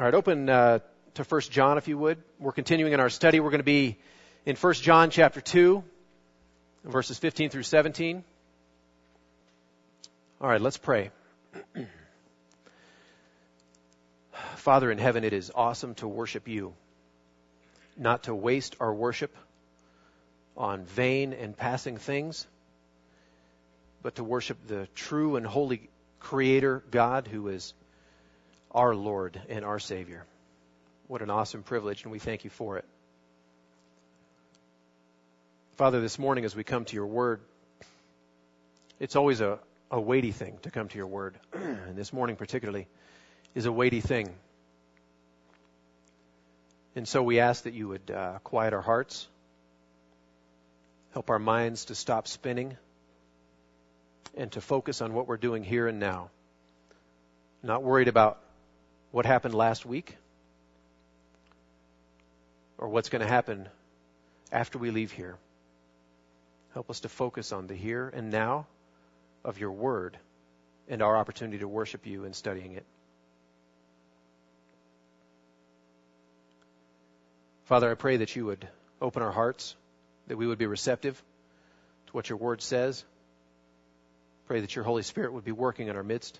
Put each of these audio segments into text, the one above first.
All right, open to 1 John, if you would. We're continuing in our study. We're going to be in 1 John chapter 2, verses 15 through 17. All right, let's pray. Father in heaven, it is awesome to worship you, not to waste our worship on vain and passing things, but to worship the true and holy Creator God who is our Lord and our Savior. What an awesome privilege, and we thank you for it. Father, this morning as we come to your word, it's always a weighty thing to come to your word, and this morning particularly is a weighty thing. And so we ask that you would quiet our hearts, help our minds to stop spinning, and to focus on what we're doing here and now. Not worried about what happened last week or what's going to happen after we leave here. Help us to focus on the here and now of your word and our opportunity to worship you in studying it. Father, I pray that you would open our hearts, that we would be receptive to what your word says. Pray that your Holy Spirit would be working in our midst.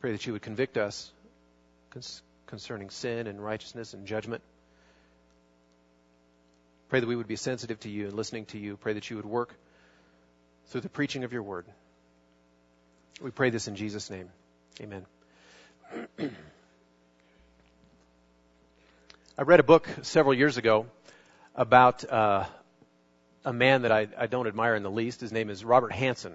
Pray that you would convict us concerning sin and righteousness and judgment. Pray that we would be sensitive to you and listening to you. Pray that you would work through the preaching of your word. We pray this in Jesus' name. Amen. I read a book several years ago about a man that I don't admire in the least. His name is Robert Hansen,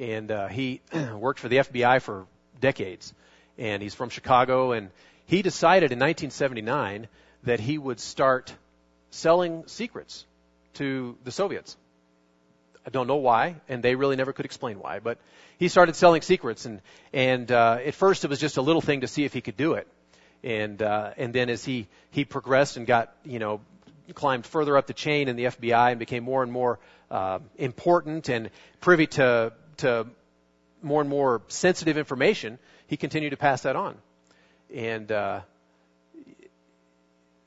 and he worked for the FBI for decades, and he's from Chicago, and he decided in 1979 that he would start selling secrets to the Soviets. I don't know why, and they really never could explain why, but he started selling secrets, and at first it was just a little thing to see if he could do it, and then as he progressed and got, climbed further up the chain in the FBI and became more and more important and privy to more and more sensitive information, he continued to pass that on. And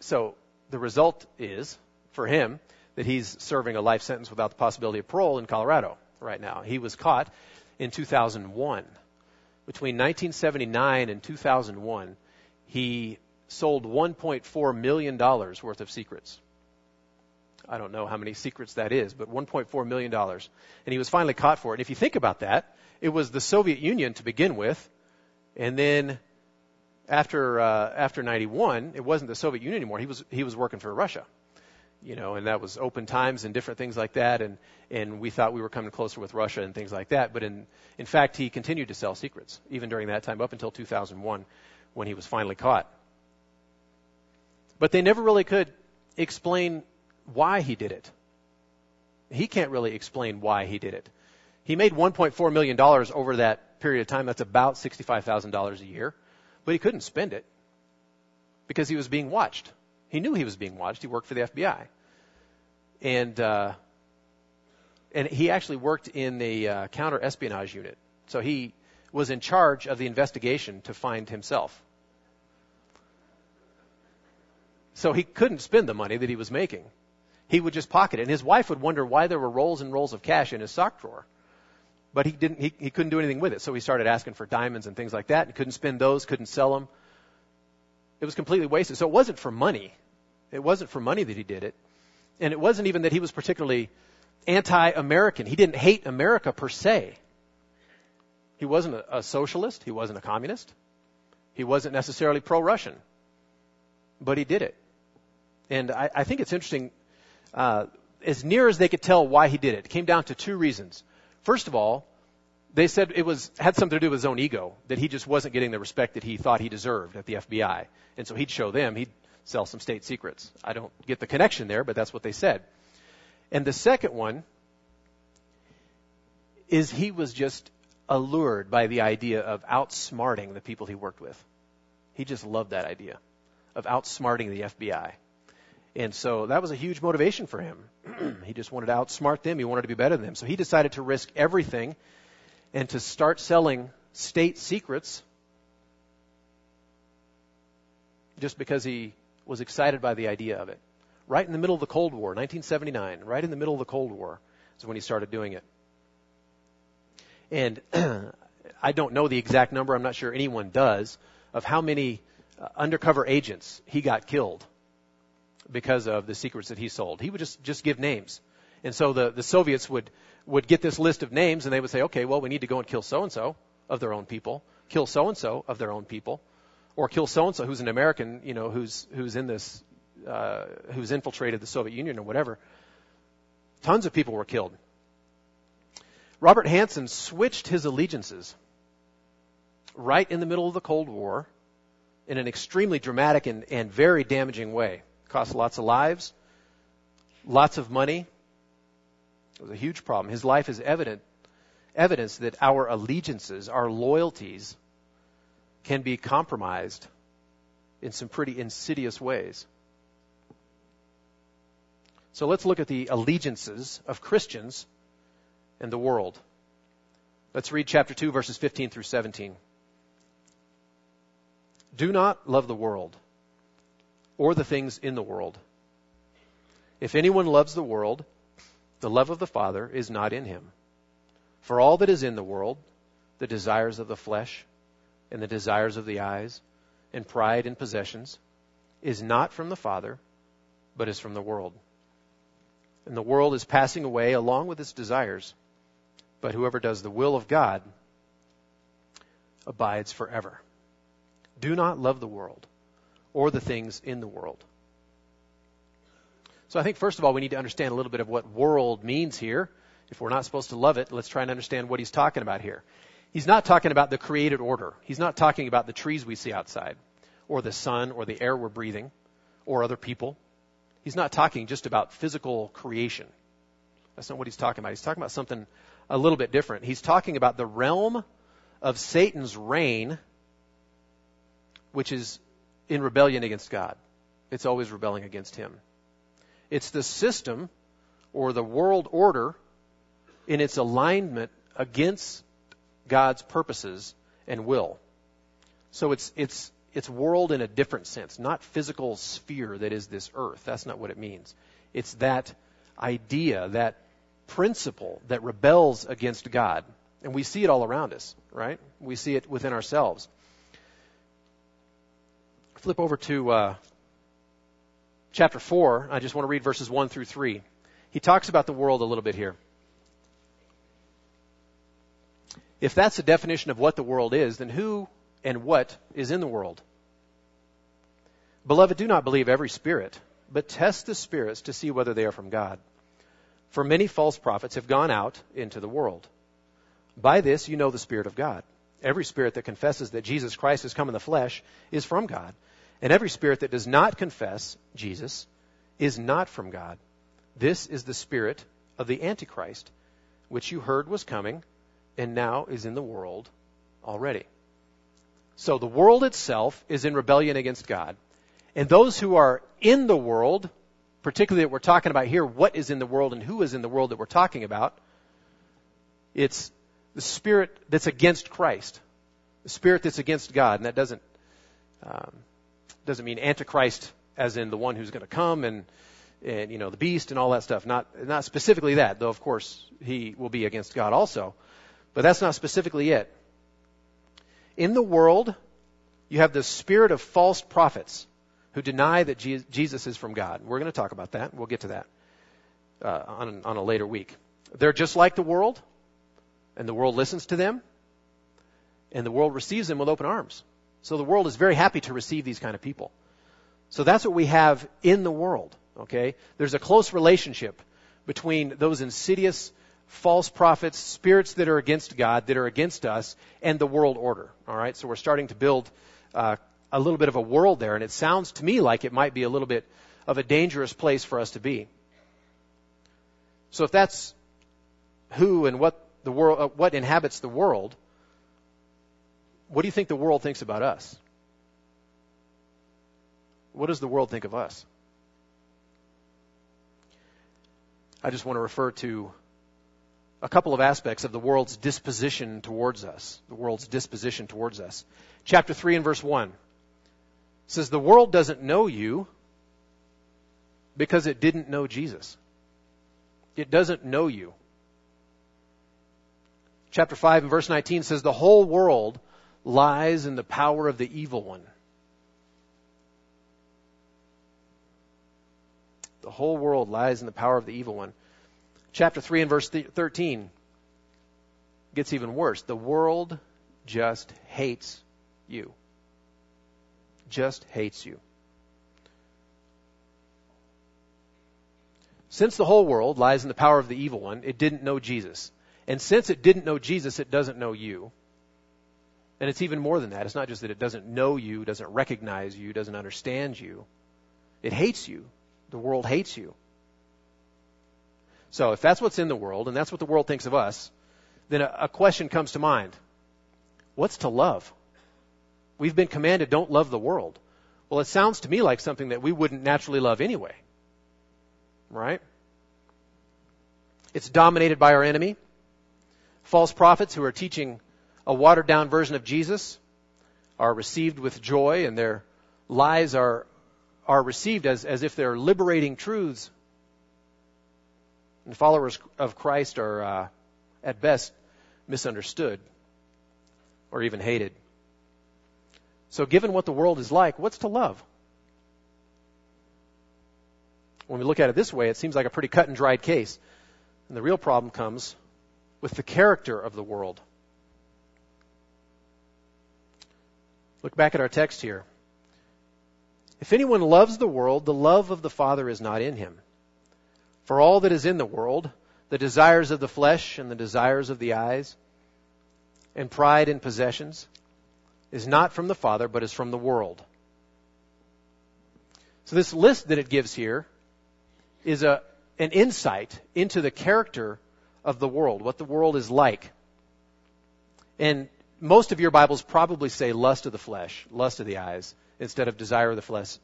so the result is, for him, that he's serving a life sentence without the possibility of parole in Colorado right now. He was caught in 2001. Between 1979 and 2001, he sold $1.4 million worth of secrets. I don't know how many secrets that is, but $1.4 million. And he was finally caught for it. And if you think about that, it was the Soviet Union to begin with, and then after 91, it wasn't the Soviet Union anymore. He was working for Russia, and that was open times and different things like that, and we thought we were coming closer with Russia and things like that. But in fact, he continued to sell secrets even during that time up until 2001, when he was finally caught. But they never really could explain why he did it. He can't really explain why he did it. He made $1.4 million over that period of time. That's about $65,000 a year. But he couldn't spend it because he was being watched. He knew he was being watched. He worked for the FBI. And he actually worked in the counter-espionage unit. So he was in charge of the investigation to find himself. So he couldn't spend the money that he was making. He would just pocket it. And his wife would wonder why there were rolls and rolls of cash in his sock drawer. But he couldn't do anything with it. So he started asking for diamonds and things like that, and couldn't spend those, couldn't sell them. It was completely wasted. So it wasn't for money. It wasn't for money that he did it. And it wasn't even that he was particularly anti-American. He didn't hate America per se. He wasn't a socialist. He wasn't a communist. He wasn't necessarily pro-Russian. But he did it. And I think it's interesting, as near as they could tell why he did it. It came down to two reasons. First of all, they said it had something to do with his own ego, that he just wasn't getting the respect that he thought he deserved at the FBI. And so he'd show them, he'd sell some state secrets. I don't get the connection there, but that's what they said. And the second one is he was just allured by the idea of outsmarting the people he worked with. He just loved that idea of outsmarting the FBI. And so that was a huge motivation for him. He just wanted to outsmart them. He wanted to be better than them. So he decided to risk everything and to start selling state secrets just because he was excited by the idea of it. Right in the middle of the Cold War, 1979, right in the middle of the Cold War is when he started doing it. And I don't know the exact number, I'm not sure anyone does, of how many undercover agents he got killed because of the secrets that he sold. He would just give names. And so the Soviets would get this list of names, and they would say, okay, well, we need to go and kill so-and-so of their own people, kill so-and-so of their own people, or kill so-and-so who's an American, you know, who's in this, who's infiltrated the Soviet Union or whatever. Tons of people were killed. Robert Hansen switched his allegiances right in the middle of the Cold War in an extremely dramatic and very damaging way. It cost lots of lives, lots of money. It was a huge problem. His life is evidence that our allegiances, our loyalties, can be compromised in some pretty insidious ways. So let's look at the allegiances of Christians and the world. Let's read chapter 2, verses 15 through 17. Do not love the world or the things in the world. If anyone loves the world, the love of the Father is not in him. For all that is in the world, the desires of the flesh and the desires of the eyes and pride and possessions, is not from the Father, but is from the world. And the world is passing away along with its desires, but whoever does the will of God abides forever. Do not love the world or the things in the world. So I think, first of all, we need to understand a little bit of what world means here. If we're not supposed to love it, let's try and understand what he's talking about here. He's not talking about the created order. He's not talking about the trees we see outside, or the sun, or the air we're breathing, or other people. He's not talking just about physical creation. That's not what he's talking about. He's talking about something a little bit different. He's talking about the realm of Satan's reign, which is in rebellion against God. It's always rebelling against him. It's the system or the world order in its alignment against God's purposes and will. So it's world in a different sense, not physical sphere that is this earth. That's not what it means. It's that idea, that principle that rebels against God. And we see it all around us, right? We see it within ourselves. Flip over to chapter 4, I just want to read verses 1 through 3. He talks about the world a little bit here. If that's the definition of what the world is, then who and what is in the world? Beloved, do not believe every spirit, but test the spirits to see whether they are from God. For many false prophets have gone out into the world. By this you know the Spirit of God. Every spirit that confesses that Jesus Christ has come in the flesh is from God. And every spirit that does not confess Jesus is not from God. This is the spirit of the Antichrist, which you heard was coming and now is in the world already. So the world itself is in rebellion against God. And those who are in the world, particularly that we're talking about here, what is in the world and who is in the world that we're talking about, it's the spirit that's against Christ, the spirit that's against God. And that doesn't mean Antichrist as in the one who's going to come and you know, the beast and all that stuff. Not specifically that, though, of course, he will be against God also. But that's not specifically it. In the world, you have the spirit of false prophets who deny that Jesus is from God. We're going to talk about that. We'll get to that on a later week. They're just like the world, and the world listens to them, and the world receives them with open arms. So the world is very happy to receive these kind of people. So that's what we have in the world, okay? There's a close relationship between those insidious false prophets, spirits that are against God, that are against us, and the world order, all right? So we're starting to build a little bit of a world there, and it sounds to me like it might be a little bit of a dangerous place for us to be. So if that's who and what the world, what inhabits the world, what do you think the world thinks about us? What does the world think of us? I just want to refer to a couple of aspects of the world's disposition towards us. Chapter 3 and verse 1 says the world doesn't know you because it didn't know Jesus. It doesn't know you. Chapter 5 and verse 19 says the whole world lies in the power of the evil one. The whole world lies in the power of the evil one. Chapter 3 and verse 13 gets even worse. The world just hates you. Just hates you. Since the whole world lies in the power of the evil one, it didn't know Jesus. And since it didn't know Jesus, it doesn't know you. And it's even more than that. It's not just that it doesn't know you, doesn't recognize you, doesn't understand you. It hates you. The world hates you. So if that's what's in the world, and that's what the world thinks of us, then a question comes to mind. What's to love? We've been commanded, don't love the world. Well, it sounds to me like something that we wouldn't naturally love anyway. Right? It's dominated by our enemy. False prophets who are teaching a watered-down version of Jesus are received with joy, and their lies are received as if they're liberating truths. And followers of Christ are, at best, misunderstood or even hated. So given what the world is like, what's to love? When we look at it this way, it seems like a pretty cut and dried case. And the real problem comes with the character of the world. Look back at our text here. If anyone loves the world, the love of the Father is not in him. For all that is in the world, the desires of the flesh and the desires of the eyes, and pride in possessions, is not from the Father, but is from the world. So this list that it gives here is an insight into the character of the world, what the world is like. And most of your Bibles probably say lust of the flesh, lust of the eyes, instead of desire of the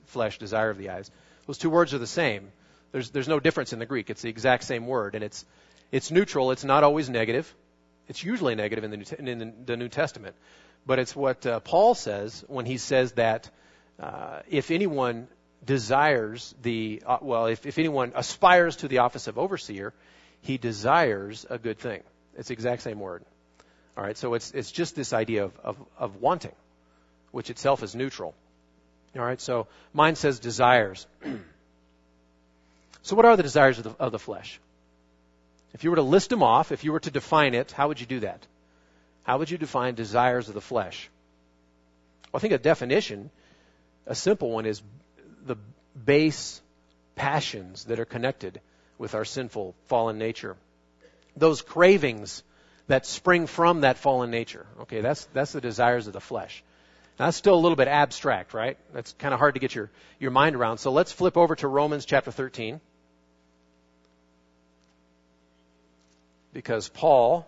flesh, desire of the eyes. Those two words are the same. There's no difference in the Greek. It's the exact same word, and it's neutral. It's not always negative. It's usually negative in the New Testament. But it's what Paul says when he says that if anyone desires if anyone aspires to the office of overseer, he desires a good thing. It's the exact same word. All right, so it's just this idea of wanting, which itself is neutral. All right, so mine says desires. So what are the desires of the flesh? If you were to list them off, if you were to define it, how would you do that? How would you define desires of the flesh? Well, I think a definition, a simple one, is the base passions that are connected with our sinful, fallen nature. Those cravings that spring from that fallen nature. Okay, that's the desires of the flesh. Now, that's still a little bit abstract, right? That's kind of hard to get your mind around. So let's flip over to Romans chapter 13. Because Paul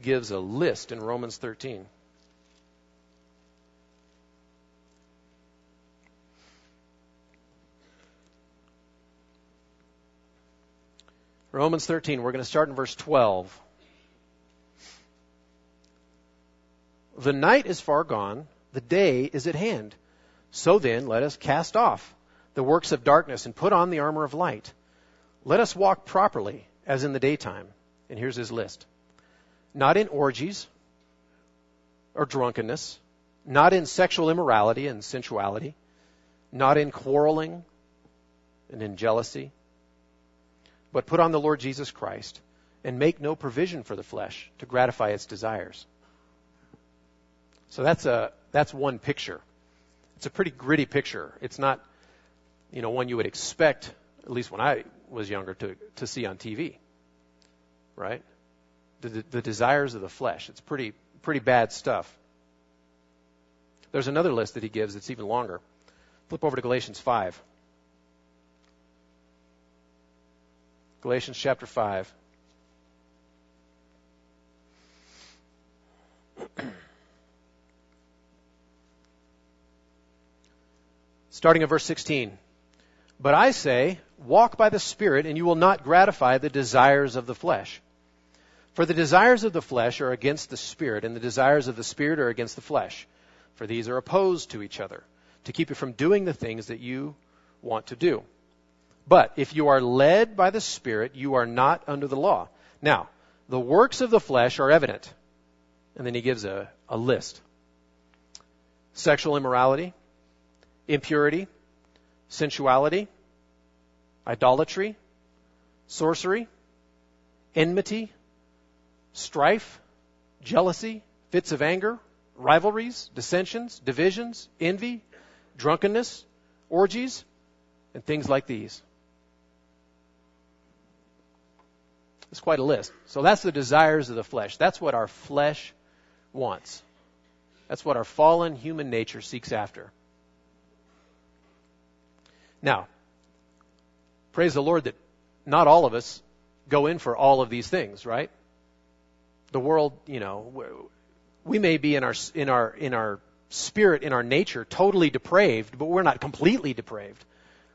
gives a list in Romans 13. Romans 13, we're going to start in verse 12. The night is far gone, the day is at hand. So then, let us cast off the works of darkness and put on the armor of light. Let us walk properly as in the daytime. And here's his list. Not in orgies or drunkenness, not in sexual immorality and sensuality, not in quarreling and in jealousy, but put on the Lord Jesus Christ and make no provision for the flesh to gratify its desires. So that's one picture. It's a pretty gritty picture. It's not, one you would expect, at least when I was younger, to see on TV, right? The desires of the flesh. It's pretty bad stuff. There's another list that he gives that's even longer. Flip over to Galatians 5. Galatians chapter 5. Starting at verse 16. But I say, walk by the Spirit, and you will not gratify the desires of the flesh. For the desires of the flesh are against the Spirit, and the desires of the Spirit are against the flesh. for these are opposed to each other, to keep you from doing the things that you want to do. But if you are led by the Spirit, you are not under the law. Now, the works of the flesh are evident. And then he gives a list. Sexual immorality, impurity, sensuality, idolatry, sorcery, enmity, strife, jealousy, fits of anger, rivalries, dissensions, divisions, envy, drunkenness, orgies, and things like these. It's quite a list. So that's the desires of the flesh. That's what our flesh wants. That's what our fallen human nature seeks after. Now, praise the Lord that not all of us go in for all of these things, right? The world, you know, we may be in our spirit, in our nature, totally depraved, but we're not completely depraved.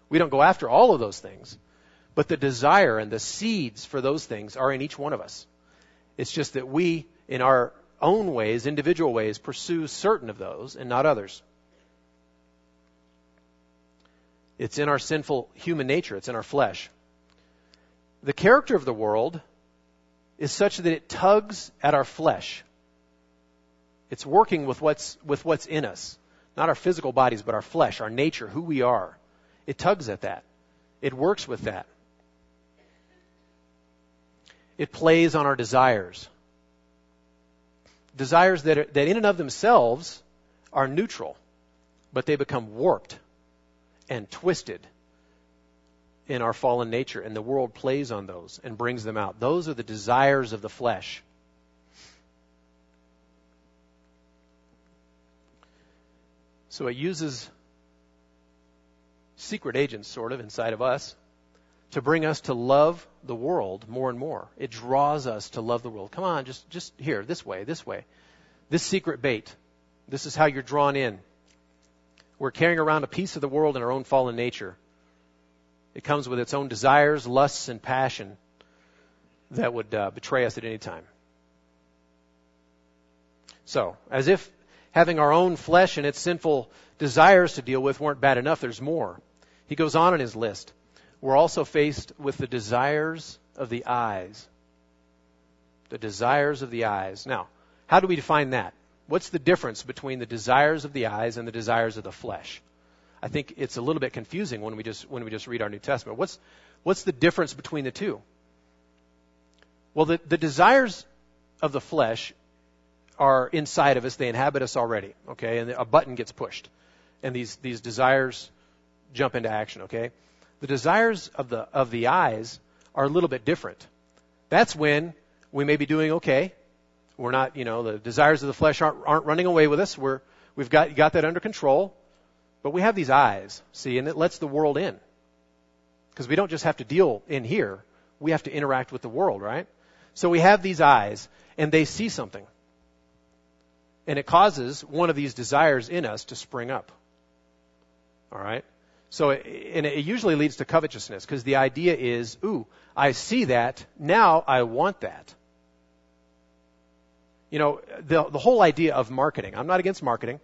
We don't go after all of those things. But the desire and the seeds for those things are in each one of us. It's just that we, in our own ways, individual ways, pursue certain of those and not others. It's in our sinful human nature. It's in our flesh. The character of the world is such that it tugs at our flesh. It's working with what's in us. Not our physical bodies, but our flesh, our nature, who we are. It tugs at that. It works with that. It plays on our desires. Desires that in and of themselves are neutral, but they become warped and twisted in our fallen nature, and the world plays on those and brings them out. Those are the desires of the flesh. So it uses secret agents sort of inside of us to bring us to love the world more and more. It draws us to love the world. Come on, just here, this way. This secret bait. This is how you're drawn in. We're carrying around a piece of the world in our own fallen nature. It comes with its own desires, lusts, and passion that would betray us at any time. So, as if having our own flesh and its sinful desires to deal with weren't bad enough, there's more. He goes on in his list. We're also faced with the desires of the eyes. The desires of the eyes. Now, how do we define that? What's the difference between the desires of the eyes and the desires of the flesh? I think it's a little bit confusing when we just read our New Testament. What's the difference between the two? Well, the desires of the flesh are inside of us. They inhabit us already, okay? And a button gets pushed, and these desires jump into action, okay? The desires of the eyes are a little bit different. That's when we may be doing okay. We're not, you know, the desires of the flesh aren't running away with us. We've got that under control, but we have these eyes, see, and it lets the world in. Because we don't just have to deal in here, we have to interact with the world, right? So we have these eyes, and they see something. And it causes one of these desires in us to spring up. All right? So it usually leads to covetousness, because the idea is, ooh, I see that, now I want that. You know, the whole idea of marketing. I'm not against marketing,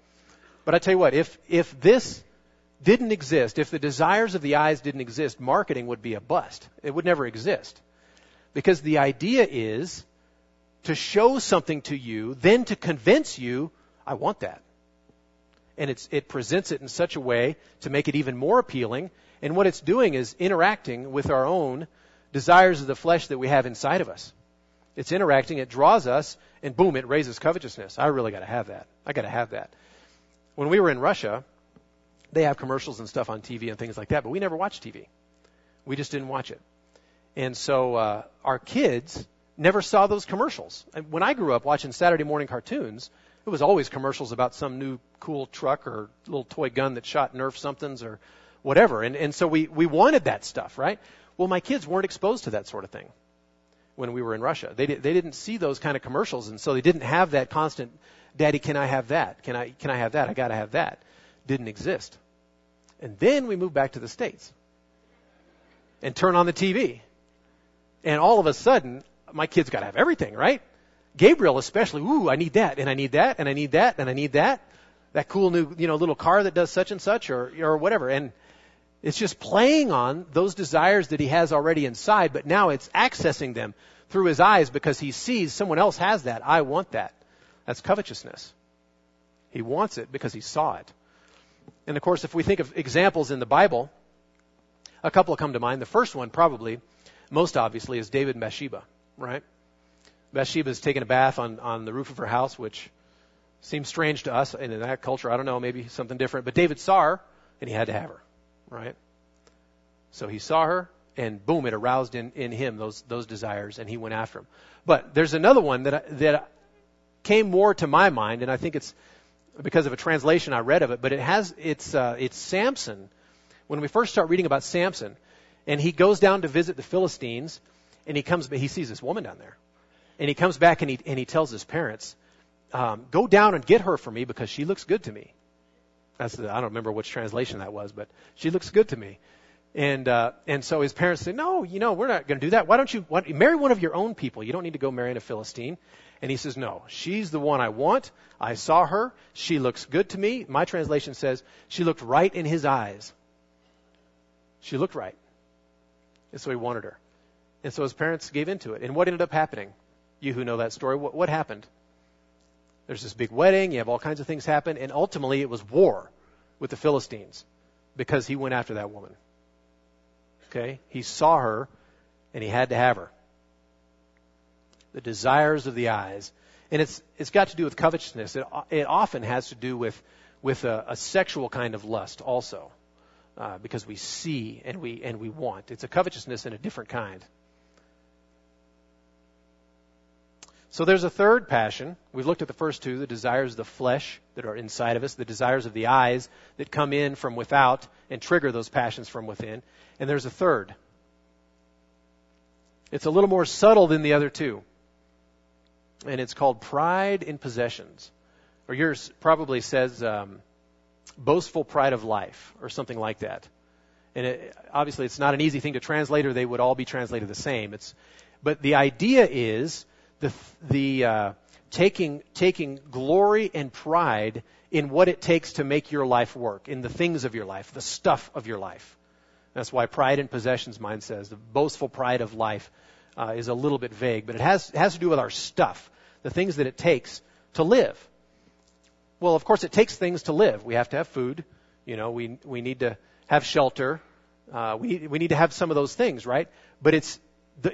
but I tell you what, if this didn't exist, if the desires of the eyes didn't exist, marketing would be a bust. It would never exist. Because the idea is to show something to you, then to convince you, I want that. And it presents it in such a way to make it even more appealing. And what it's doing is interacting with our own desires of the flesh that we have inside of us. It's interacting, it draws us, and boom, it raises covetousness. I really got to have that. I got to have that. When we were in Russia, they have commercials and stuff on TV and things like that, but we never watched TV. We just didn't watch it. And so our kids never saw those commercials. And when I grew up watching Saturday morning cartoons, it was always commercials about some new cool truck or little toy gun that shot Nerf somethings or whatever. And so we wanted that stuff, right? Well, my kids weren't exposed to that sort of thing when we were in Russia. They didn't see those kind of commercials, and so they didn't have that constant, Daddy, can I have that? Can I have that? I got to have that. Didn't exist. And then we moved back to the States and turn on the TV. And all of a sudden, my kids got to have everything, right? Gabriel especially, ooh, I need that, and I need that, and I need that, and I need that. that cool new, little car that does such and such or whatever. And it's just playing on those desires that he has already inside, but now it's accessing them through his eyes because he sees someone else has that. I want that. That's covetousness. He wants it because he saw it. And of course, if we think of examples in the Bible, a couple come to mind. The first one, probably most obviously, is David and Bathsheba, right? Bathsheba's taking a bath on the roof of her house, which seems strange to us in that culture. I don't know, maybe something different. But David saw her, and he had to have her, right? So he saw her, and boom, it aroused in him those desires, and he went after them. But there's another one that came more to my mind, and I think it's because of a translation I read of it, but it's Samson. When we first start reading about Samson, and he goes down to visit the Philistines, and he sees this woman down there, and he comes back and he tells his parents, "Go down and get her for me because she looks good to me." I don't remember which translation that was, but she looks good to me. And so his parents say, "No, we're not going to do that. Why don't you marry one of your own people? You don't need to go marrying a Philistine." And he says, "No, she's the one I want. I saw her. She looks good to me." My translation says she looked right in his eyes. She looked right. And so he wanted her. And so his parents gave into it. And what ended up happening? You who know that story, what happened? There's this big wedding. You have all kinds of things happen. And ultimately, it was war with the Philistines because he went after that woman. Okay? He saw her, and he had to have her. The desires of the eyes. And it's got to do with covetousness. It often has to do with a sexual kind of lust also. Because we see and we want. It's a covetousness in a different kind. So there's a third passion. We've looked at the first two, the desires of the flesh that are inside of us, the desires of the eyes that come in from without and trigger those passions from within. And there's a third. It's a little more subtle than the other two. And it's called pride in possessions. Or yours probably says... boastful pride of life, or something like that. And obviously it's not an easy thing to translate, or they would all be translated the same. But the idea is the taking glory and pride in what it takes to make your life work, in the things of your life, the stuff of your life. That's why pride in possessions, mine says, the boastful pride of life is a little bit vague, but it has to do with our stuff, the things that it takes to live. Well, of course, it takes things to live. We have to have food. We need to have shelter. We need to have some of those things, right? But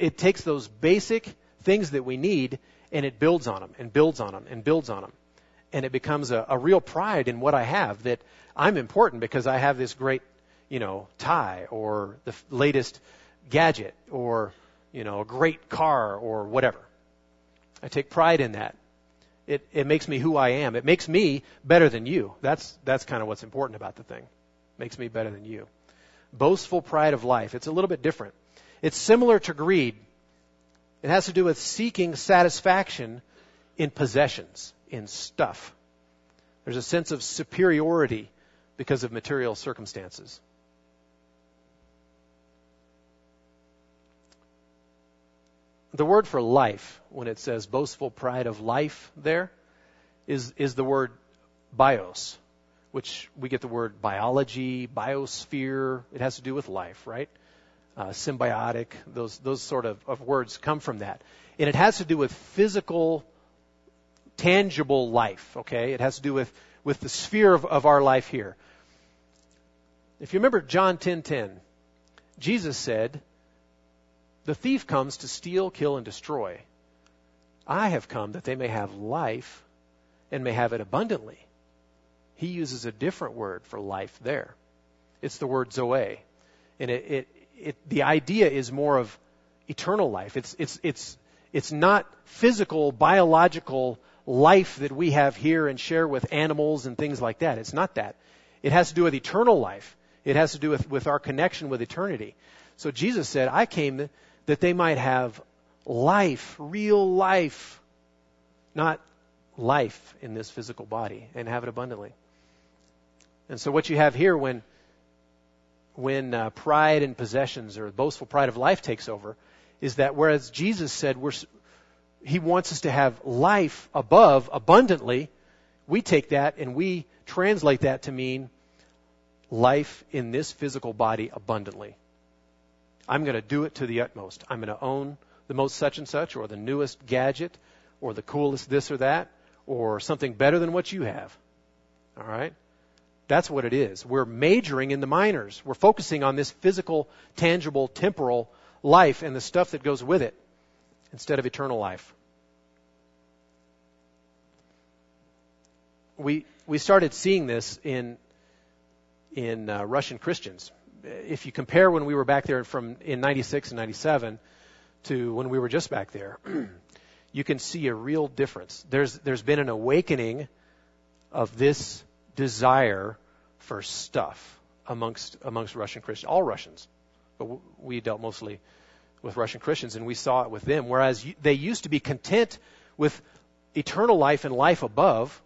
it takes those basic things that we need, and it builds on them and builds on them and builds on them. And it becomes a real pride in what I have, that I'm important because I have this great, tie, or the latest gadget, or, a great car, or whatever. I take pride in that. It makes me who I am. It makes me better than you. That's kind of what's important about the thing. It makes me better than you. Boastful pride of life. It's a little bit different. It's similar to greed. It has to do with seeking satisfaction in possessions, in stuff. There's a sense of superiority because of material circumstances. The word for life, when it says boastful pride of life there, is the word bios, which we get the word biology, biosphere. It has to do with life, right? Symbiotic, those sort of words come from that. And it has to do with physical, tangible life, okay? It has to do with the sphere of our life here. If you remember John 10:10, Jesus said, "The thief comes to steal, kill, and destroy. I have come that they may have life and may have it abundantly." He uses a different word for life there. It's the word zoe. And the idea is more of eternal life. It's not physical, biological life that we have here and share with animals and things like that. It's not that. It has to do with eternal life. It has to do with our connection with eternity. So Jesus said, "I came that they might have life," real life, not life in this physical body, and have it abundantly. And so what you have here when pride and possessions, or boastful pride of life, takes over, is that whereas Jesus said he wants us to have life above abundantly, we take that and we translate that to mean life in this physical body abundantly. I'm going to do it to the utmost. I'm going to own the most such and such, or the newest gadget, or the coolest this or that, or something better than what you have. All right? That's what it is. We're majoring in the minors. We're focusing on this physical, tangible, temporal life and the stuff that goes with it instead of eternal life. We started seeing this in Russian Christians. If you compare when we were back there in 96 and 97 to when we were just back there, you can see a real difference. There's been an awakening of this desire for stuff amongst Russian Christians, all Russians, but we dealt mostly with Russian Christians, and we saw it with them. Whereas they used to be content with eternal life and life above,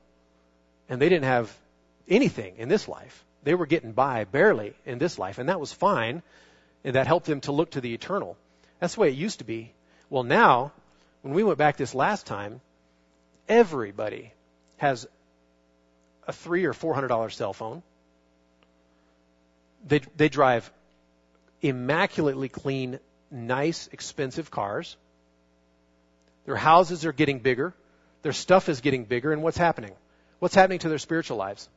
and they didn't have anything in this life. They were getting by barely in this life, and that was fine, and that helped them to look to the eternal. That's the way it used to be. Well, now, when we went back this last time, everybody has a $300 or $400 cell phone. They drive immaculately clean, nice, expensive cars. Their houses are getting bigger. Their stuff is getting bigger. And what's happening? What's happening to their spiritual lives?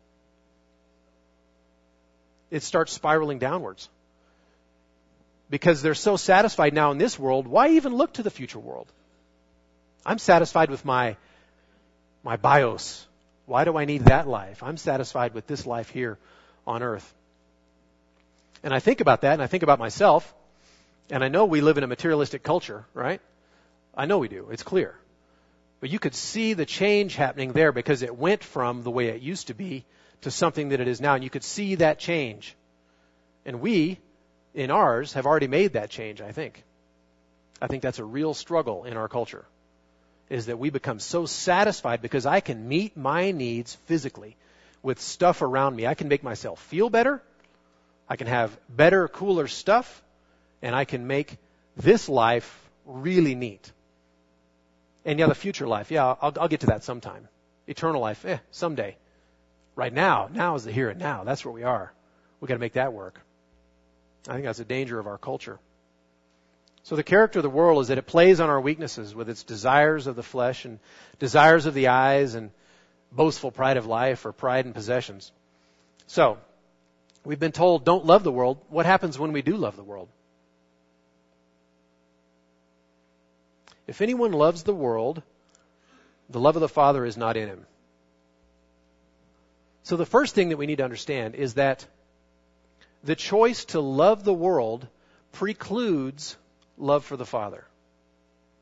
It starts spiraling downwards. Because they're so satisfied now in this world, why even look to the future world? I'm satisfied with my bios. Why do I need that life? I'm satisfied with this life here on earth. And I think about that, and I think about myself, and I know we live in a materialistic culture, right? I know we do. It's clear. But you could see the change happening there because it went from the way it used to be to something that it is now. And you could see that change. And we, in ours, have already made that change, I think. I think that's a real struggle in our culture, is that we become so satisfied because I can meet my needs physically with stuff around me. I can make myself feel better. I can have better, cooler stuff. And I can make this life really neat. And yeah, the future life, I'll get to that sometime. Eternal life, someday. Right now is the here and now. That's where we are. We've got to make that work. I think that's a danger of our culture. So the character of the world is that it plays on our weaknesses with its desires of the flesh and desires of the eyes and boastful pride of life or pride in possessions. So we've been told don't love the world. What happens when we do love the world? If anyone loves the world, the love of the Father is not in him. So the first thing that we need to understand is that the choice to love the world precludes love for the Father.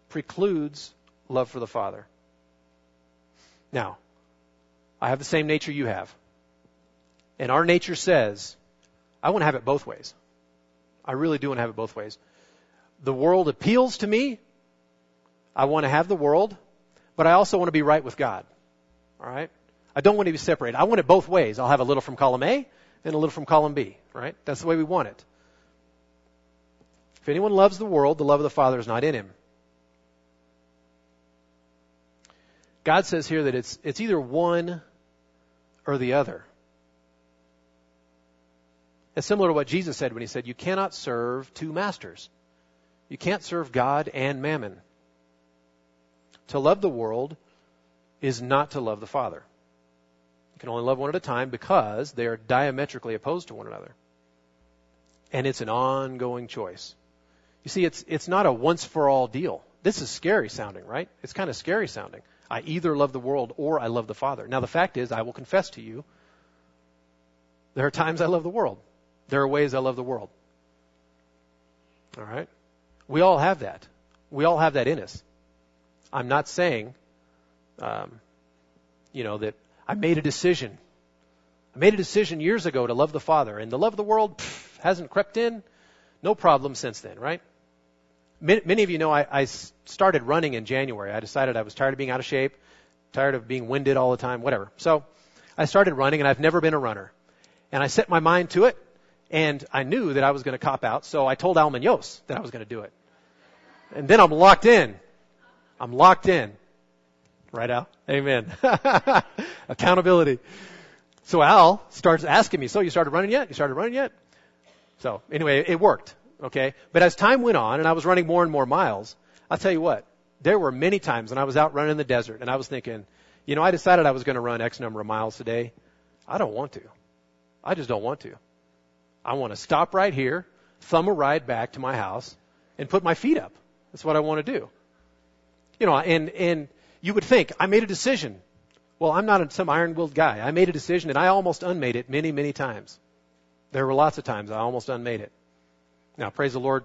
Precludes love for the Father. Now, I have the same nature you have. And our nature says, I want to have it both ways. I really do want to have it both ways. The world appeals to me. I want to have the world, but I also want to be right with God. All right? I don't want to be separated. I want it both ways. I'll have a little from column A and a little from column B. Right? That's the way we want it. If anyone loves the world, the love of the Father is not in him. God says here that it's either one or the other. It's similar to what Jesus said when he said, you cannot serve two masters. You can't serve God and mammon. To love the world is not to love the Father. You can only love one at a time because they are diametrically opposed to one another. And it's an ongoing choice. You see, it's not a once-for-all deal. This is scary sounding, right? It's kind of scary sounding. I either love the world or I love the Father. Now, the fact is, I will confess to you, there are times I love the world. There are ways I love the world. All right? We all have that. We all have that in us. I'm not saying, that I made a decision years ago to love the Father, and the love of the world hasn't crept in. No problem since then, right? Many of you know I started running in January. I decided I was tired of being out of shape, tired of being winded all the time, whatever. So I started running, and I've never been a runner. And I set my mind to it, and I knew that I was going to cop out, so I told Al Munoz that I was going to do it. And then I'm locked in. Right, Al? Amen. Accountability. So Al starts asking me, so you started running yet? You started running yet? So anyway, it worked. Okay. But as time went on and I was running more and more miles, I'll tell you what, there were many times when I was out running in the desert and I was thinking, you know, I decided I was going to run X number of miles today. I don't want to. I just don't want to. I want to stop right here, thumb a ride back to my house and put my feet up. That's what I want to do. You know, and you would think, I made a decision. Well, I'm not some iron-willed guy. I made a decision, and I almost unmade it many, many times. There were lots of times I almost unmade it. Now, praise the Lord,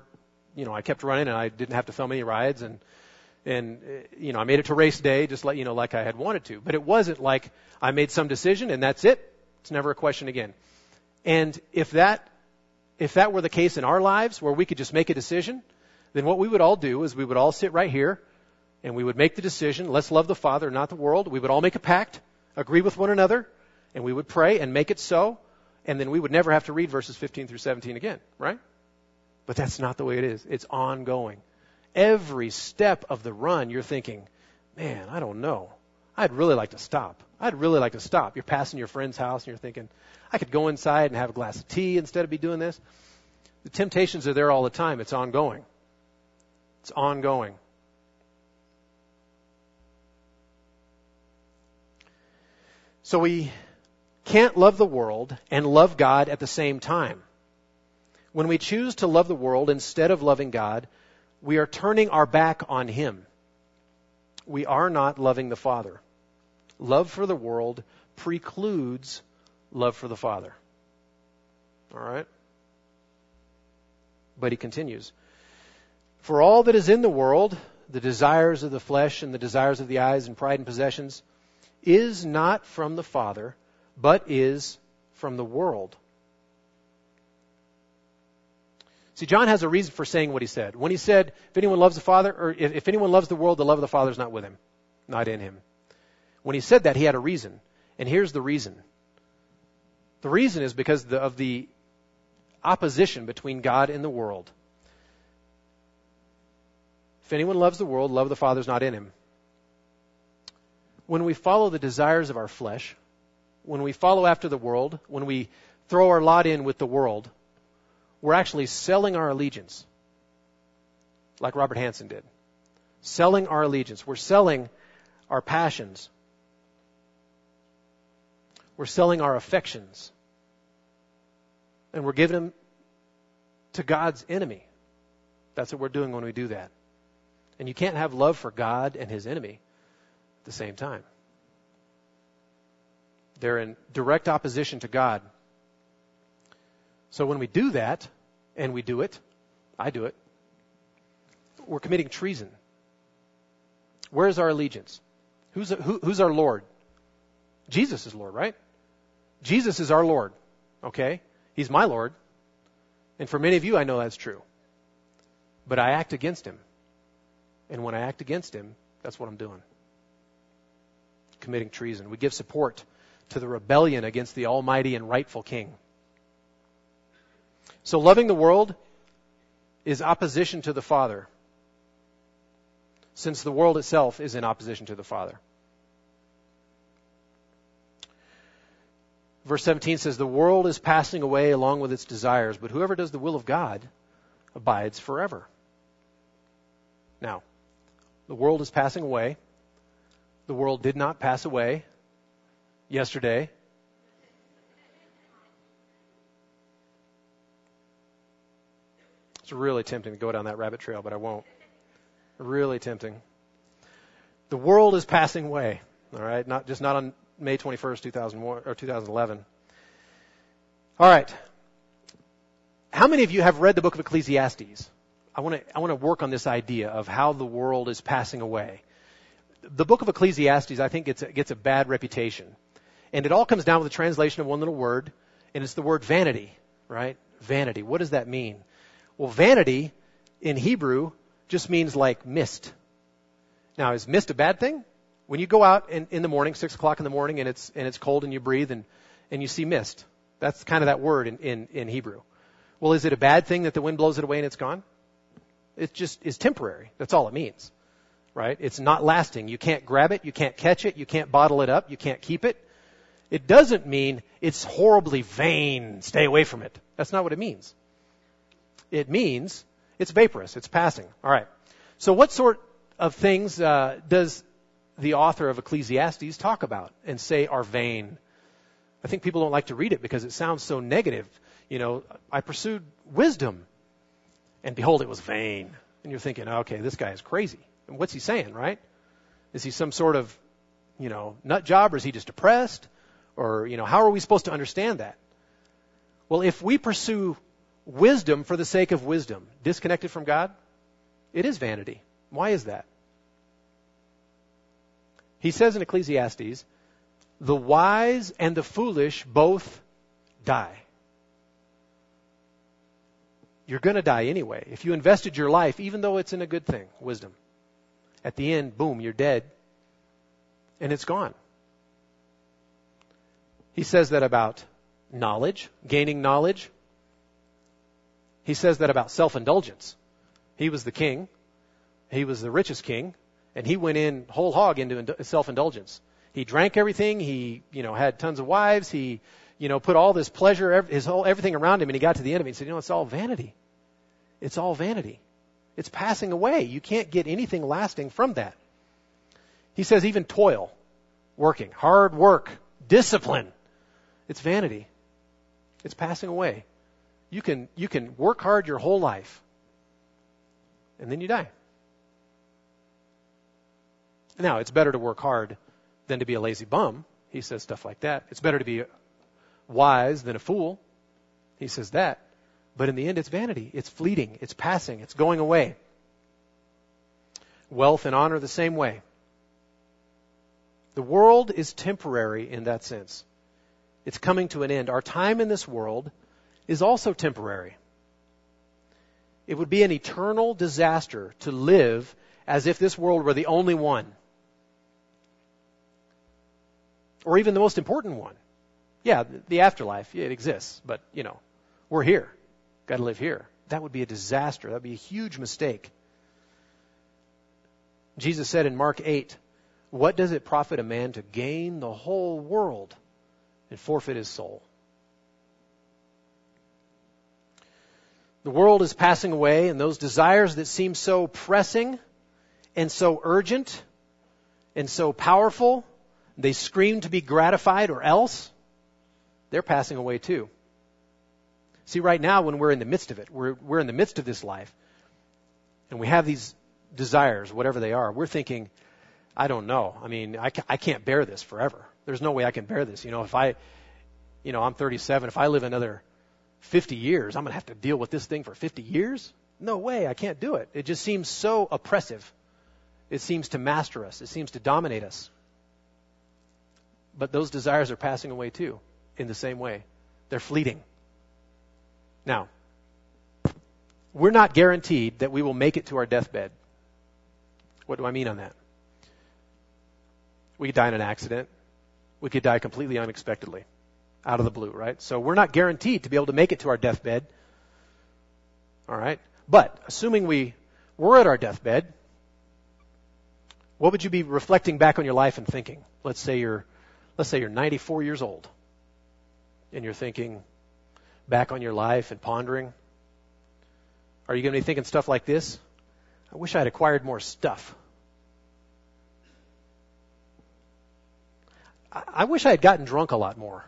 you know, I kept running, and I didn't have to film any rides, and you know, I made it to race day, just like, you know, like I had wanted to. But it wasn't like I made some decision, and that's it. It's never a question again. And if that were the case in our lives, where we could just make a decision, then what we would all do is we would all sit right here, and we would make the decision, let's love the Father, not the world. We would all make a pact, agree with one another, and we would pray and make it so, and then we would never have to read verses 15 through 17 again, right? But that's not the way it is. It's ongoing. Every step of the run, you're thinking, man, I don't know. I'd really like to stop. I'd really like to stop. You're passing your friend's house, and you're thinking, I could go inside and have a glass of tea instead of be doing this. The temptations are there all the time. It's ongoing. It's ongoing. So we can't love the world and love God at the same time. When we choose to love the world instead of loving God, we are turning our back on Him. We are not loving the Father. Love for the world precludes love for the Father. All right? But he continues, for all that is in the world, the desires of the flesh and the desires of the eyes and pride and possessions, is not from the Father, but is from the world. See, John has a reason for saying what he said. When he said, if anyone loves the Father, or if anyone loves the world, the love of the Father is not with him, not in him. When he said that, he had a reason. And here's the reason. The reason is because of the opposition between God and the world. If anyone loves the world, the love of the Father is not in him. When we follow the desires of our flesh, when we follow after the world, when we throw our lot in with the world, we're actually selling our allegiance, like Robert Hansen did. Selling our allegiance. We're selling our passions. We're selling our affections. And we're giving them to God's enemy. That's what we're doing when we do that. And you can't have love for God and his enemy at the same time. They're in direct opposition to God. So when we do that, and we do it, I do it, we're committing treason. Where's our allegiance? Who's our Lord? Jesus is Lord, right? Jesus is our Lord, okay? He's my Lord. And for many of you, I know that's true. But I act against him. And when I act against him, that's what I'm doing. Committing treason. We give support to the rebellion against the almighty and rightful king. So loving the world is opposition to the Father, since the world itself is in opposition to the Father. Verse 17 says, the world is passing away along with its desires, but whoever does the will of God abides forever. Now, the world is passing away. The world did not pass away yesterday. It's really tempting to go down that rabbit trail, but I won't. Really tempting. The world is passing away, all right? Not on May 21st, 2001 or 2011. All right. How many of you have read the book of Ecclesiastes? I want to work on this idea of how the world is passing away. The book of Ecclesiastes, I think, gets a bad reputation. And it all comes down with the translation of one little word, and it's the word vanity, right? Vanity. What does that mean? Well, vanity in Hebrew just means like mist. Now, is mist a bad thing? When you go out in the morning, 6 o'clock in the morning, and it's cold and you breathe and you see mist. That's kind of that word in Hebrew. Well, is it a bad thing that the wind blows it away and it's gone? It just is temporary. That's all it means. right? It's not lasting. You can't grab it. You can't catch it. You can't bottle it up. You can't keep it. It doesn't mean it's horribly vain. Stay away from it. That's not what it means. It means it's vaporous. It's passing. All right. So what sort of things does the author of Ecclesiastes talk about and say are vain? I think people don't like to read it because it sounds so negative. You know, I pursued wisdom, and behold, it was vain. And you're thinking, okay, this guy is crazy. And what's he saying, right? Is he some sort of, nut job, or is he just depressed? Or, how are we supposed to understand that? Well, if we pursue wisdom for the sake of wisdom, disconnected from God, it is vanity. Why is that? He says in Ecclesiastes, the wise and the foolish both die. You're going to die anyway. If you invested your life, even though it's in a good thing, wisdom, at the end, boom, you're dead, and it's gone. He says that about knowledge, gaining knowledge. He says that about self-indulgence. He was the king. He was the richest king, and he went in whole hog into self-indulgence. He drank everything. He, had tons of wives. He, put all this pleasure, everything around him, and he got to the end of it and said, it's all vanity. It's all vanity. It's passing away. You can't get anything lasting from that. He says even toil, working, hard work, discipline, it's vanity. It's passing away. You can work hard your whole life, and then you die. Now, it's better to work hard than to be a lazy bum. He says stuff like that. It's better to be wise than a fool. He says that. But in the end, it's vanity. It's fleeting. It's passing. It's going away. Wealth and honor the same way. The world is temporary in that sense. It's coming to an end. Our time in this world is also temporary. It would be an eternal disaster to live as if this world were the only one, or even the most important one. Yeah, the afterlife, it exists, but, we're here. Got to live here. That would be a disaster. That would be a huge mistake. Jesus said in Mark 8, what does it profit a man to gain the whole world and forfeit his soul? The world is passing away, and those desires that seem so pressing and so urgent and so powerful, they scream to be gratified or else, they're passing away too. See, right now when we're in the midst of it, we're in the midst of this life, and we have these desires, whatever they are, we're thinking, I don't know. I mean, I can't bear this forever. There's no way I can bear this. I'm 37. If I live another 50 years, I'm going to have to deal with this thing for 50 years? No way. I can't do it. It just seems so oppressive. It seems to master us. It seems to dominate us. But those desires are passing away too, in the same way. They're fleeting. Now, we're not guaranteed that we will make it to our deathbed. What do I mean on that? We could die in an accident. We could die completely unexpectedly, out of the blue, right? So we're not guaranteed to be able to make it to our deathbed. All right? But assuming we were at our deathbed, what would you be reflecting back on your life and thinking? Let's say you're 94 years old, and you're thinking back on your life and pondering. Are you going to be thinking stuff like this? I wish I had acquired more stuff. I wish I had gotten drunk a lot more.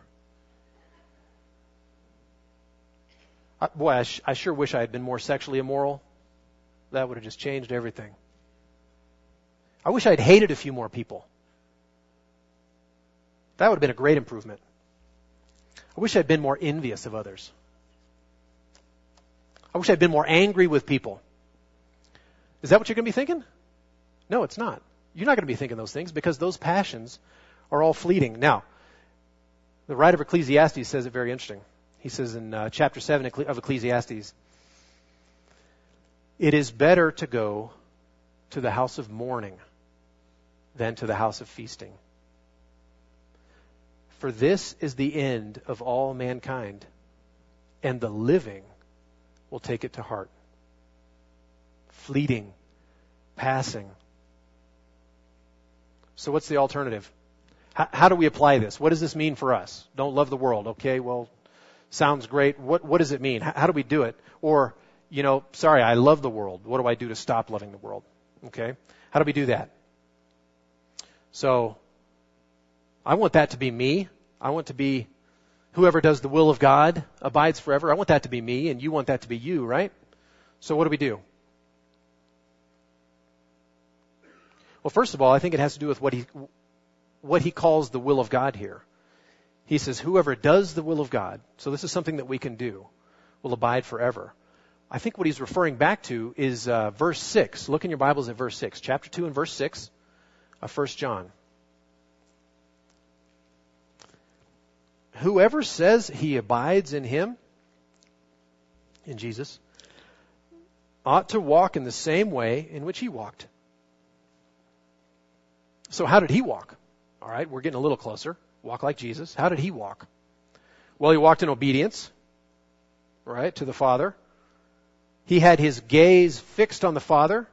I sure wish I had been more sexually immoral. That would have just changed everything. I wish I had hated a few more people. That would have been a great improvement. I wish I'd been more envious of others. I wish I'd been more angry with people. Is that what you're going to be thinking? No, it's not. You're not going to be thinking those things because those passions are all fleeting. Now, the writer of Ecclesiastes says it very interesting. He says in chapter 7 of Ecclesiastes, it is better to go to the house of mourning than to the house of feasting. For this is the end of all mankind, and the living will take it to heart. Fleeting, passing, So what's the alternative? How do we apply this? What does this mean for us? Don't love the world. Okay, well, sounds great. What does it mean? How do we do it? Or, you know, sorry, I love the world. What do I do to stop loving the world? Okay, how do we do that? So I want that to be me. I want to be whoever does the will of God abides forever. I want that to be me, and you want that to be you, right? So what do we do? Well, first of all, I think it has to do with what he calls the will of God here. He says, whoever does the will of God, so this is something that we can do, will abide forever. I think what he's referring back to is verse 6. Look in your Bibles at verse 6, chapter 2 and verse 6 of 1 John. Whoever says he abides in him, in Jesus, ought to walk in the same way in which he walked. So how did he walk? All right, we're getting a little closer. Walk like Jesus. How did he walk? Well, he walked in obedience, right, to the Father. He had his gaze fixed on the Father,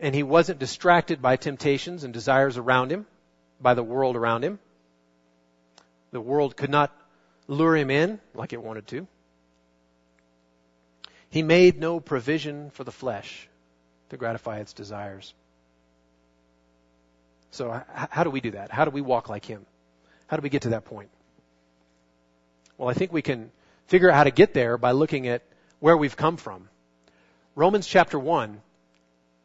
and he wasn't distracted by temptations and desires around him, by the world around him. The world could not lure him in like it wanted to. He made no provision for the flesh to gratify its desires. So how do we do that? How do we walk like him? How do we get to that point? Well, I think we can figure out how to get there by looking at where we've come from. Romans chapter 1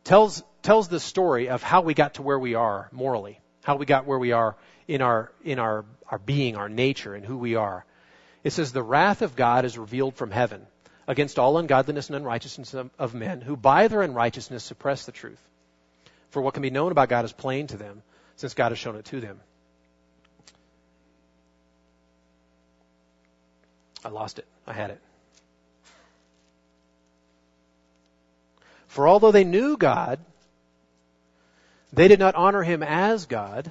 tells the story of how we got to where we are morally, how we got where we are in our being, our nature, and who we are. It says, the wrath of God is revealed from heaven against all ungodliness and unrighteousness of men who by their unrighteousness suppress the truth. For what can be known about God is plain to them, since God has shown it to them. I lost it. I had it. For although they knew God, they did not honor him as God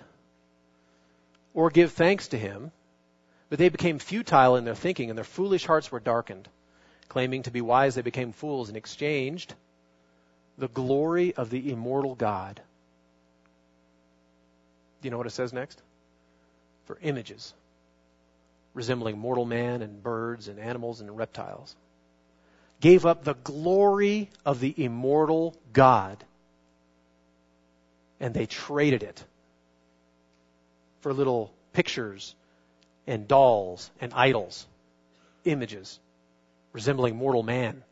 or give thanks to him, but they became futile in their thinking, and their foolish hearts were darkened. Claiming to be wise, they became fools and exchanged the glory of the immortal God. Do you know what it says next? For images resembling mortal man and birds and animals and reptiles. Gave up the glory of the immortal God, and they traded it for little pictures and dolls and idols, images resembling mortal man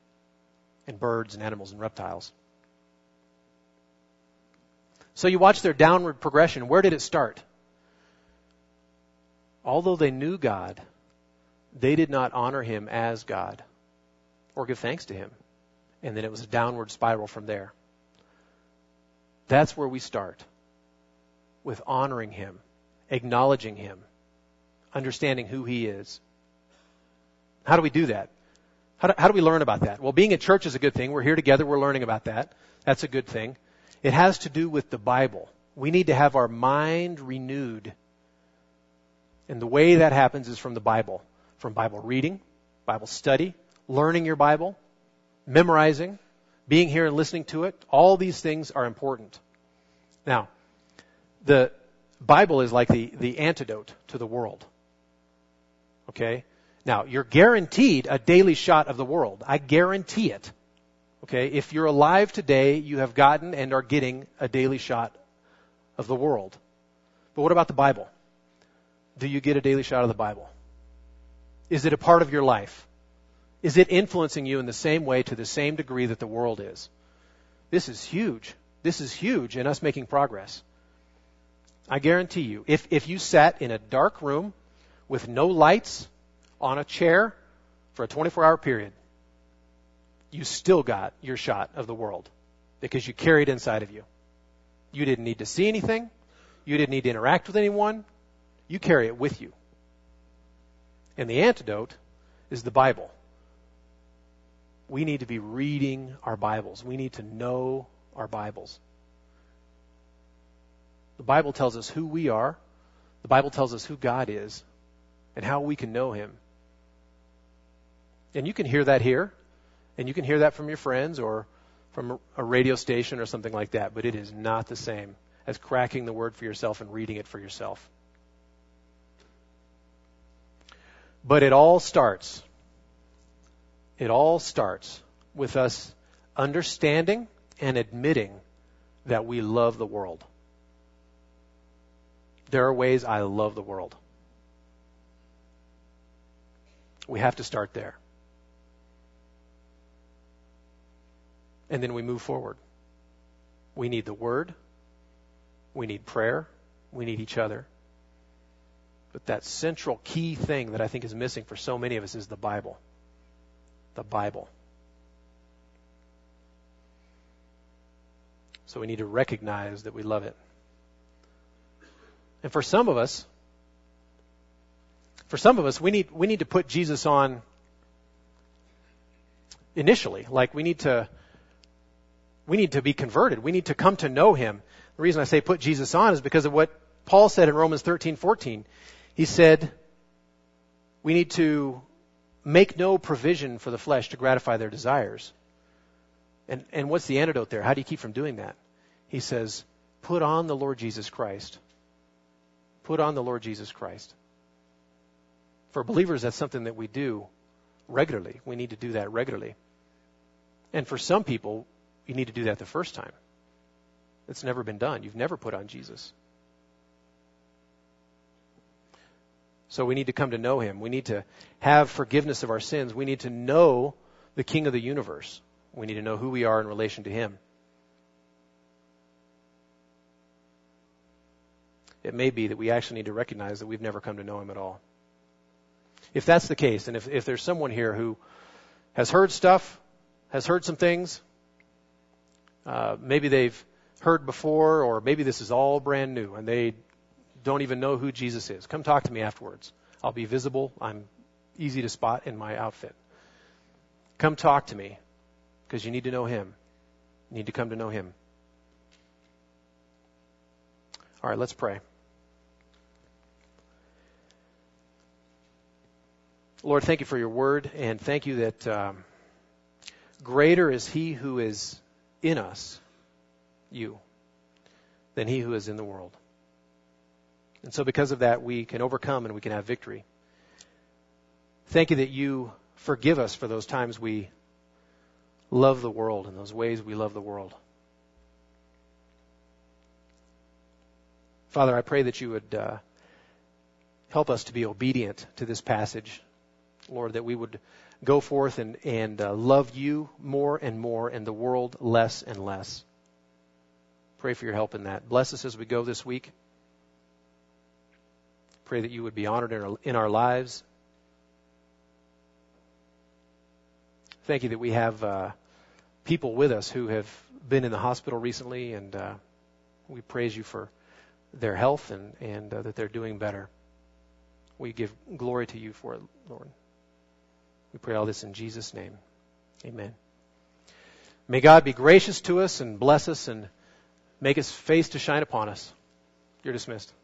and birds and animals and reptiles. So you watch their downward progression. Where did it start? Although they knew God, they did not honor him as God or give thanks to him. And then it was a downward spiral from there. That's where we start, with honoring him, acknowledging him, understanding who he is. How do we do that? How do we learn about that? Well, being in church is a good thing. We're here together. We're learning about that. That's a good thing. It has to do with the Bible. We need to have our mind renewed. And the way that happens is from the Bible. From Bible reading, Bible study, learning your Bible, memorizing, being here and listening to it. All these things are important. Now, the Bible is like the antidote to the world. Okay? Now, you're guaranteed a daily shot of the world. I guarantee it. Okay, if you're alive today, you have gotten and are getting a daily shot of the world. But what about the Bible? Do you get a daily shot of the Bible? Is it a part of your life? Is it influencing you in the same way, to the same degree that the world is? This is huge. This is huge in us making progress. I guarantee you, if you sat in a dark room with no lights on a chair for a 24-hour period, you still got your shot of the world because you carry it inside of you. You didn't need to see anything. You didn't need to interact with anyone. You carry it with you. And the antidote is the Bible. We need to be reading our Bibles. We need to know our Bibles. The Bible tells us who we are. The Bible tells us who God is and how we can know him. And you can hear that here. And you can hear that from your friends or from a radio station or something like that, but it is not the same as cracking the word for yourself and reading it for yourself. But it all starts with us understanding and admitting that we love the world. There are ways I love the world. We have to start there. And then we move forward. We need the word. We need prayer. We need each other. But that central key thing that I think is missing for so many of us is the Bible. The Bible. So we need to recognize that we love it. And for some of us, we need to put Jesus on initially. Like we need to be converted. We need to come to know him. The reason I say put Jesus on is because of what Paul said in Romans 13:14. He said we need to make no provision for the flesh to gratify their desires. And what's the antidote there? How do you keep from doing that? He says, put on the Lord Jesus Christ. Put on the Lord Jesus Christ. For believers, that's something that we do regularly. We need to do that regularly. And for some people, you need to do that the first time. It's never been done. You've never put on Jesus. So we need to come to know him. We need to have forgiveness of our sins. We need to know the King of the universe. We need to know who we are in relation to him. It may be that we actually need to recognize that we've never come to know him at all. If that's the case, and if there's someone here who has heard stuff, has heard some things, maybe they've heard before, or maybe this is all brand new, and they don't even know who Jesus is, come talk to me afterwards. I'll be visible. I'm easy to spot in my outfit. Come talk to me, because you need to know him. You need to come to know him. All right, let's pray. Lord, thank you for your word, and thank you that greater is he who is in us, you, than he who is in the world. And so because of that, we can overcome and we can have victory. Thank you that you forgive us for those times we love the world and those ways we love the world. Father, I pray that you would help us to be obedient to this passage, Lord, that we would go forth and love you more and more and the world less and less. Pray for your help in that. Bless us as we go this week. Pray that you would be honored in our lives. Thank you that we have people with us who have been in the hospital recently, and we praise you for their health and that they're doing better. We give glory to you for it, Lord. We pray all this in Jesus' name. Amen. May God be gracious to us and bless us and make his face to shine upon us. You're dismissed.